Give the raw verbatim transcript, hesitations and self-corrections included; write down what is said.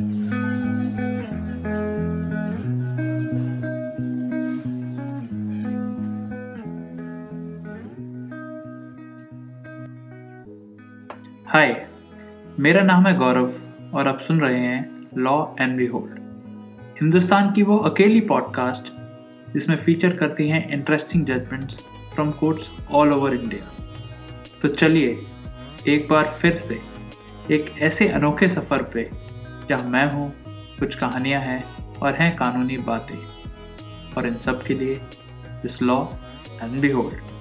हाय, मेरा नाम है गौरव और आप सुन रहे हैं law and we hold, Hindustan की वो अकेली पॉडकास्ट जिसमें फीचर करती हैं interesting judgments from courts all over India. तो चलिए एक बार फिर से एक ऐसे अनोखे सफ़र पे जहाँ मैं हूँ, कुछ कहानियाँ हैं और हैं कानूनी बातें, और इन सब के लिए इस लॉ एंड वी होल्ड।